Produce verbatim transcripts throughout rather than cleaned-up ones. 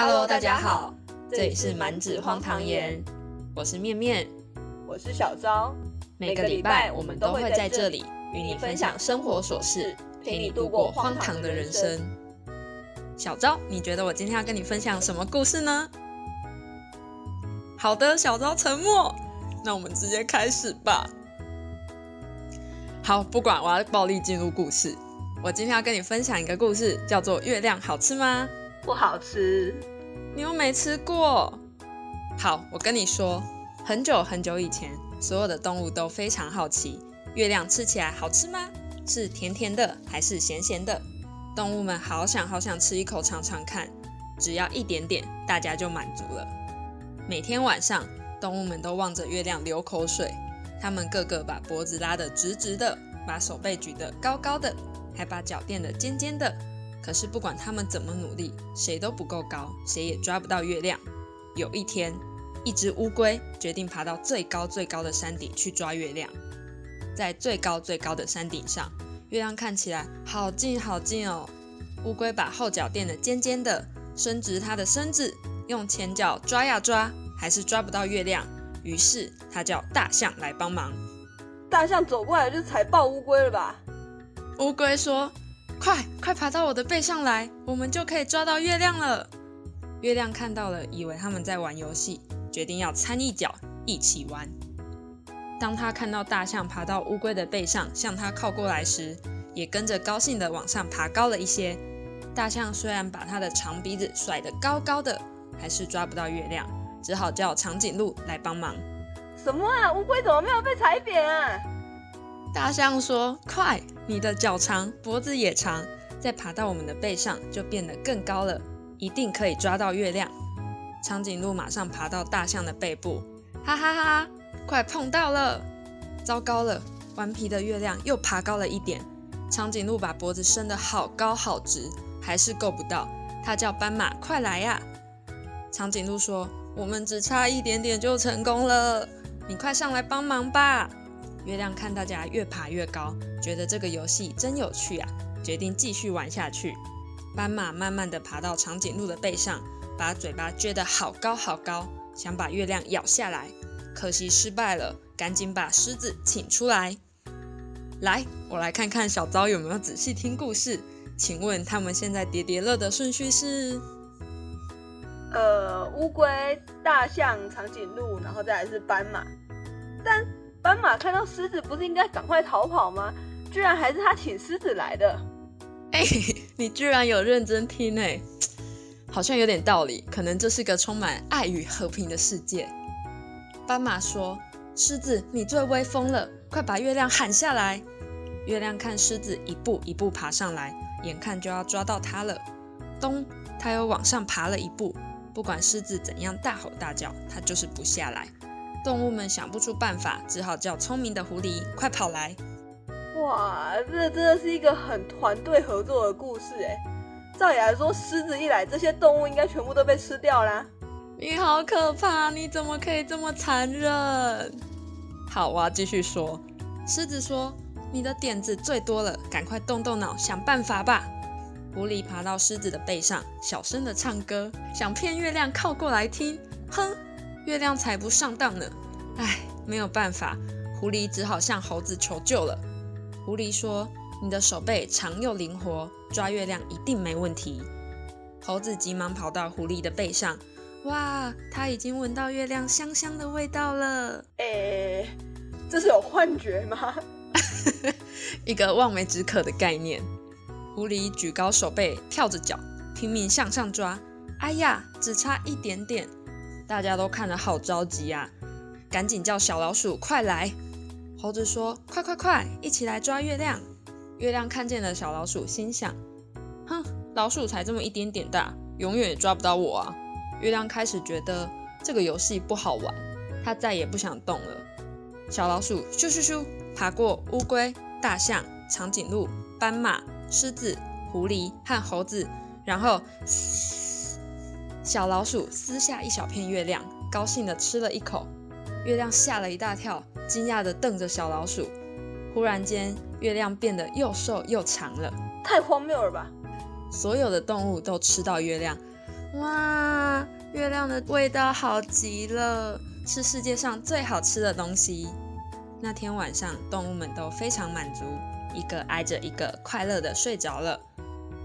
Hello， 大家好，这里是满纸荒唐言，我是面面，我是小张。每个礼拜我们都会在这里与你分享生活琐事，陪你度过荒唐的人生。小张，你觉得我今天要跟你分享什么故事呢？好的，小张沉默，那我们直接开始吧。好，不管，我要暴力进入故事。我今天要跟你分享一个故事，叫做《月亮好吃吗》。不好吃，你又没吃过。好，我跟你说，很久很久以前，所有的动物都非常好奇，月亮吃起来好吃吗？是甜甜的还是咸咸的？动物们好想好想吃一口尝尝看，只要一点点，大家就满足了。每天晚上，动物们都望着月亮流口水，他们个个把脖子拉得直直的，把手背举得高高的，还把脚垫得尖尖的。可是不管他们怎么努力，谁都不够高，谁也抓不到月亮。有一天，一只乌龟决定爬到最高最高的山顶去抓月亮。在最高最高的山顶上，月亮看起来好近好近哦。乌龟把后脚垫得尖尖的，伸直它的身子，用前脚抓呀抓，还是抓不到月亮。于是他叫大象来帮忙。大象走过来就踩爆乌龟了吧？乌龟说：快快爬到我的背上来，我们就可以抓到月亮了。月亮看到了，以为他们在玩游戏，决定要掺一脚一起玩。当他看到大象爬到乌龟的背上向他靠过来时，也跟着高兴的往上爬高了一些。大象虽然把他的长鼻子甩得高高的，还是抓不到月亮，只好叫长颈鹿来帮忙。什么啊？乌龟怎么没有被踩扁啊？大象说：快，你的脚长，脖子也长，再爬到我们的背上就变得更高了，一定可以抓到月亮。长颈鹿马上爬到大象的背部，哈哈哈哈，快碰到了！糟糕了，顽皮的月亮又爬高了一点。长颈鹿把脖子伸得好高好直，还是够不到。它叫斑马：快来呀！长颈鹿说：我们只差一点点就成功了，你快上来帮忙吧！月亮看大家越爬越高，觉得这个游戏真有趣啊，决定继续玩下去。斑马慢慢的爬到长颈鹿的背上，把嘴巴撅得好高好高，想把月亮咬下来，可惜失败了，赶紧把狮子请出来。来，我来看看小昭有没有仔细听故事，请问他们现在叠叠乐的顺序是？呃，乌龟、大象、长颈鹿，然后再来是斑马。但斑马看到狮子不是应该赶快逃跑吗？居然还是他请狮子来的。哎、欸，你居然有认真听哎、欸，好像有点道理。可能这是个充满爱与和平的世界。斑马说：狮子，你最威风了，快把月亮喊下来。月亮看狮子一步一步爬上来，眼看就要抓到它了。咚，它又往上爬了一步。不管狮子怎样大吼大叫，它就是不下来。动物们想不出办法，只好叫聪明的狐狸快跑来。哇，这真的是一个很团队合作的故事哎。照理来说，狮子一来，这些动物应该全部都被吃掉啦。你好可怕，你怎么可以这么残忍？好，我要继续说。狮子说：你的点子最多了，赶快动动脑，想办法吧。狐狸爬到狮子的背上，小声的唱歌，想骗月亮靠过来听。哼，月亮才不上当呢。唉，没有办法，狐狸只好向猴子求救了。狐狸说：你的手背长又灵活，抓月亮一定没问题。猴子急忙跑到狐狸的背上，哇，他已经闻到月亮香香的味道了。诶，这是有幻觉吗？一个望梅止渴的概念。狐狸举高手背，跳着脚，拼命向上抓。哎呀，只差一点点！大家都看得好着急啊，赶紧叫小老鼠快来。猴子说：快快快，一起来抓月亮！月亮看见了小老鼠，心想：哼，老鼠才这么一点点大，永远也抓不到我啊！月亮开始觉得这个游戏不好玩，它再也不想动了。小老鼠咻咻咻爬过乌龟、大象、长颈鹿、斑马、狮子、狐狸和猴子，然后嘶，小老鼠撕下一小片月亮，高兴地吃了一口。月亮吓了一大跳，惊讶地瞪着小老鼠。忽然间，月亮变得又瘦又长了，太荒谬了吧！所有的动物都吃到月亮，哇，月亮的味道好极了，是世界上最好吃的东西。那天晚上，动物们都非常满足，一个挨着一个，快乐的睡着了。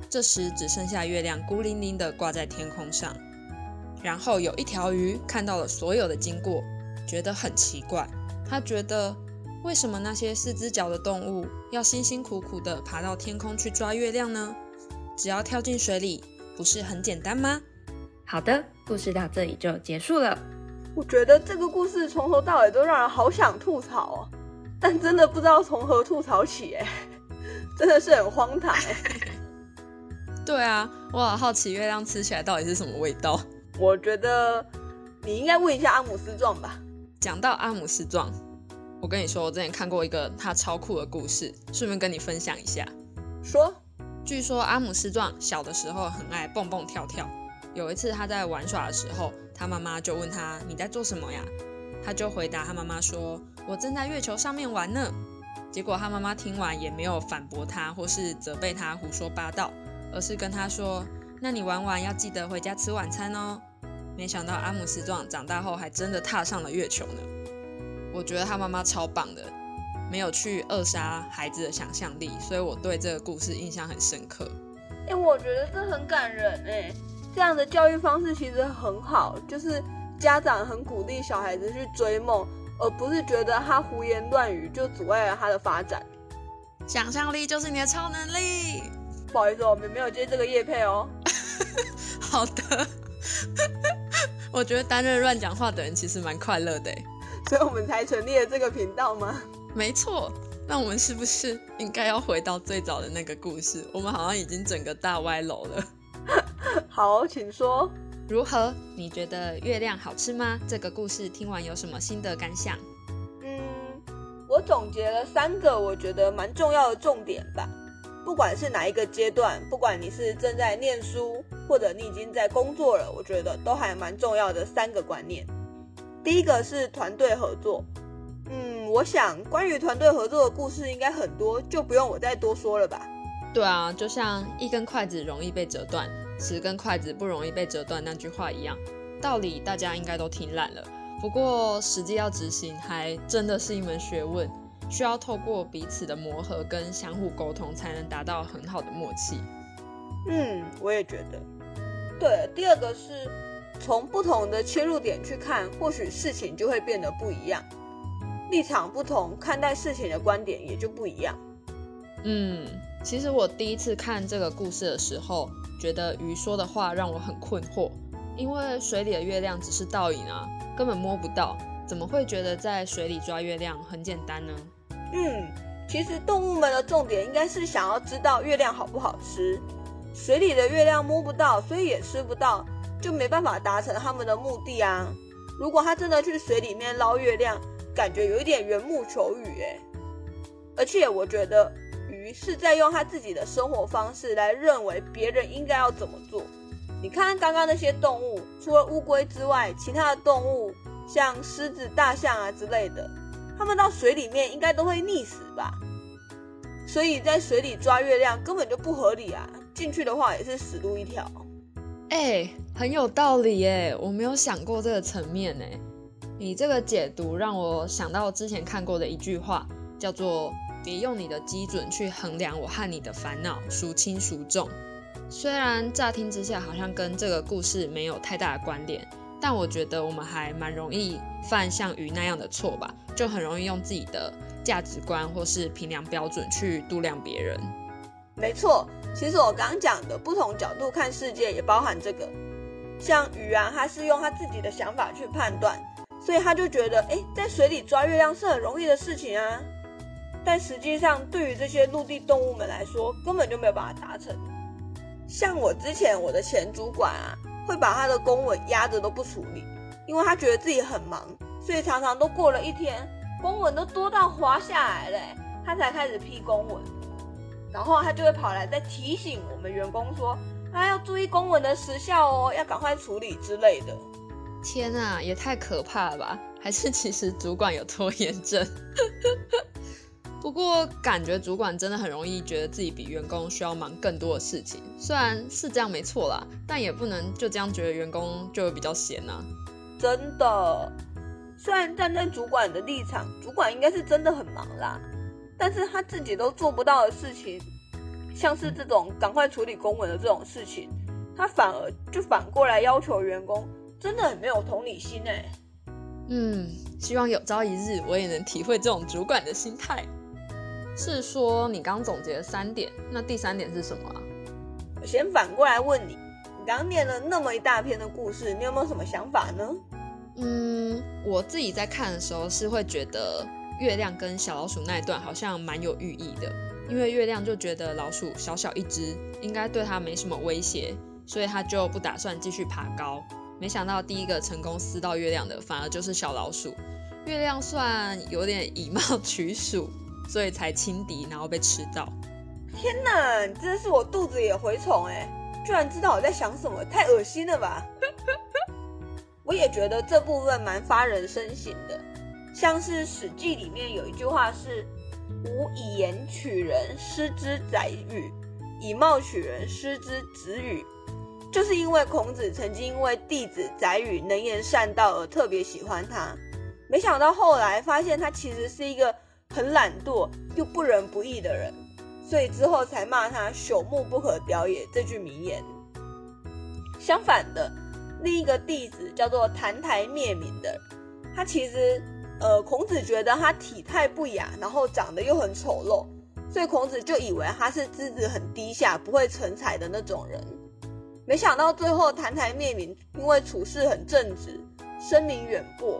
这时只剩下月亮孤零零的挂在天空上。然后有一条鱼看到了所有的经过，觉得很奇怪。他觉得，为什么那些四只脚的动物要辛辛苦苦的爬到天空去抓月亮呢？只要跳进水里，不是很简单吗？好的，故事到这里就结束了。我觉得这个故事从头到尾都让人好想吐槽哦，但真的不知道从何吐槽起哎，真的是很荒唐哎。对啊，我好好奇月亮吃起来到底是什么味道。我觉得你应该问一下阿姆斯壮吧。讲到阿姆斯壮，我跟你说，我之前看过一个他超酷的故事，顺便跟你分享一下。说，据说阿姆斯壮小的时候很爱蹦蹦跳跳。有一次他在玩耍的时候，他妈妈就问他：“你在做什么呀？”他就回答他妈妈说：“我正在月球上面玩呢。”结果他妈妈听完也没有反驳他，或是责备他胡说八道，而是跟他说：“那你玩完要记得回家吃晚餐哦。”没想到阿姆斯壮长大后还真的踏上了月球呢。我觉得他妈妈超棒的，没有去扼杀孩子的想象力，所以我对这个故事印象很深刻。欸，我觉得这很感人欸。这样的教育方式其实很好，就是家长很鼓励小孩子去追梦，而不是觉得他胡言乱语就阻碍了他的发展。想象力就是你的超能力。不好意思，我们没有接这个业配哦。好的。我觉得担任乱讲话的人其实蛮快乐的耶，所以我们才成立了这个频道吗？没错。那我们是不是应该要回到最早的那个故事？我们好像已经整个大歪楼了。好，请说。如何？你觉得月亮好吃吗？这个故事听完有什么新的感想？嗯，我总结了三个我觉得蛮重要的重点吧。不管是哪一个阶段，不管你是正在念书，或者你已经在工作了，我觉得都还蛮重要的三个观念。第一个是团队合作。嗯，我想关于团队合作的故事应该很多，就不用我再多说了吧。对啊，就像一根筷子容易被折断，十根筷子不容易被折断那句话一样，道理大家应该都听烂了，不过实际要执行还真的是一门学问，需要透过彼此的磨合跟相互沟通才能达到很好的默契。嗯，我也觉得。对，第二个是从不同的切入点去看，或许事情就会变得不一样，立场不同，看待事情的观点也就不一样。嗯，其实我第一次看这个故事的时候，觉得鱼说的话让我很困惑，因为水里的月亮只是倒影啊，根本摸不到，怎么会觉得在水里抓月亮很简单呢？嗯，其实动物们的重点应该是想要知道月亮好不好吃，水里的月亮摸不到，所以也吃不到，就没办法达成他们的目的啊。如果他真的去水里面捞月亮，感觉有一点缘木求鱼耶。而且我觉得鱼是在用他自己的生活方式来认为别人应该要怎么做。你看刚刚那些动物，除了乌龟之外，其他的动物像狮子、大象啊之类的，他们到水里面应该都会溺死吧，所以在水里抓月亮根本就不合理啊，进去的话也是死路一条。欸，很有道理耶，我没有想过这个层面耶。你这个解读让我想到之前看过的一句话，叫做别用你的基准去衡量我和你的烦恼，孰轻孰重。虽然乍听之下好像跟这个故事没有太大的关联，但我觉得我们还蛮容易犯像鱼那样的错吧，就很容易用自己的价值观或是评量标准去度量别人。没错，其实我刚刚讲的不同角度看世界也包含这个。像鱼啊，他是用他自己的想法去判断，所以他就觉得，诶，在水里抓月亮是很容易的事情啊。但实际上，对于这些陆地动物们来说，根本就没有办法达成。像我之前我的前主管啊，会把他的公文压着都不处理，因为他觉得自己很忙，所以常常都过了一天，公文都多到滑下来了，他才开始批公文。然后他就会跑来再提醒我们员工说，啊，要注意公文的时效哦，要赶快处理之类的。天啊，也太可怕了吧！还是其实主管有拖延症。不过感觉主管真的很容易觉得自己比员工需要忙更多的事情，虽然是这样没错啦，但也不能就这样觉得员工就比较闲啊。真的，虽然站在主管的立场，主管应该是真的很忙啦，但是他自己都做不到的事情，像是这种赶快处理公文的这种事情，他反而就反过来要求员工，真的很没有同理心欸。嗯，希望有朝一日我也能体会这种主管的心态。是说你刚总结了三点，那第三点是什么啊？我先反过来问你，你刚念了那么一大篇的故事，你有没有什么想法呢？嗯，我自己在看的时候是会觉得月亮跟小老鼠那一段好像蛮有寓意的，因为月亮就觉得老鼠小小一只，应该对它没什么威胁，所以它就不打算继续爬高。没想到第一个成功撕到月亮的反而就是小老鼠，月亮算有点以貌取鼠，所以才轻敌然后被吃到。天哪，你真是我肚子也蛔虫欸，居然知道我在想什么，太恶心了吧。我也觉得这部分蛮发人深省的，像是《史记》里面有一句话是吾以言取人，失之宰予，以貌取人，失之子羽。就是因为孔子曾经因为弟子宰予能言善道而特别喜欢他，没想到后来发现他其实是一个很懒惰又不仁不义的人，所以之后才骂他朽木不可雕也这句名言。相反的，另一个弟子叫做澹台灭闵的，他其实呃，孔子觉得他体态不雅，然后长得又很丑陋，所以孔子就以为他是资质很低下不会成才的那种人。没想到最后澹台灭闵因为处事很正直，声名远播，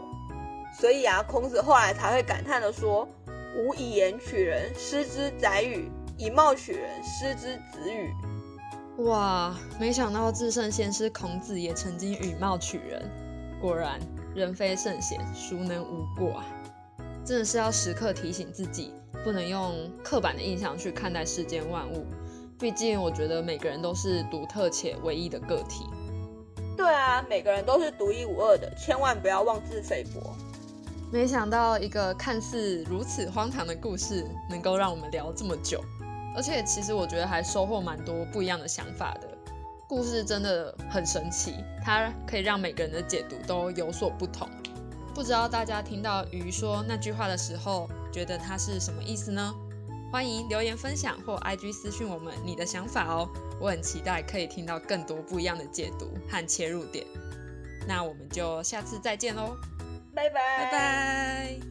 所以啊，孔子后来才会感叹的说，吾以言取人，失之宰予，以貌取人，失之子羽。哇，没想到至圣先师孔子也曾经以貌取人，果然人非圣贤，孰能无过啊。真的是要时刻提醒自己，不能用刻板的印象去看待世间万物，毕竟我觉得每个人都是独特且唯一的个体。对啊，每个人都是独一无二的，千万不要妄自菲薄。没想到一个看似如此荒唐的故事能够让我们聊这么久，而且其实我觉得还收获蛮多不一样的想法的。故事真的很神奇，它可以让每个人的解读都有所不同。不知道大家听到鱼说那句话的时候，觉得它是什么意思呢？欢迎留言分享或 I G 私讯我们你的想法哦，我很期待可以听到更多不一样的解读和切入点。那我们就下次再见咯，拜拜拜拜。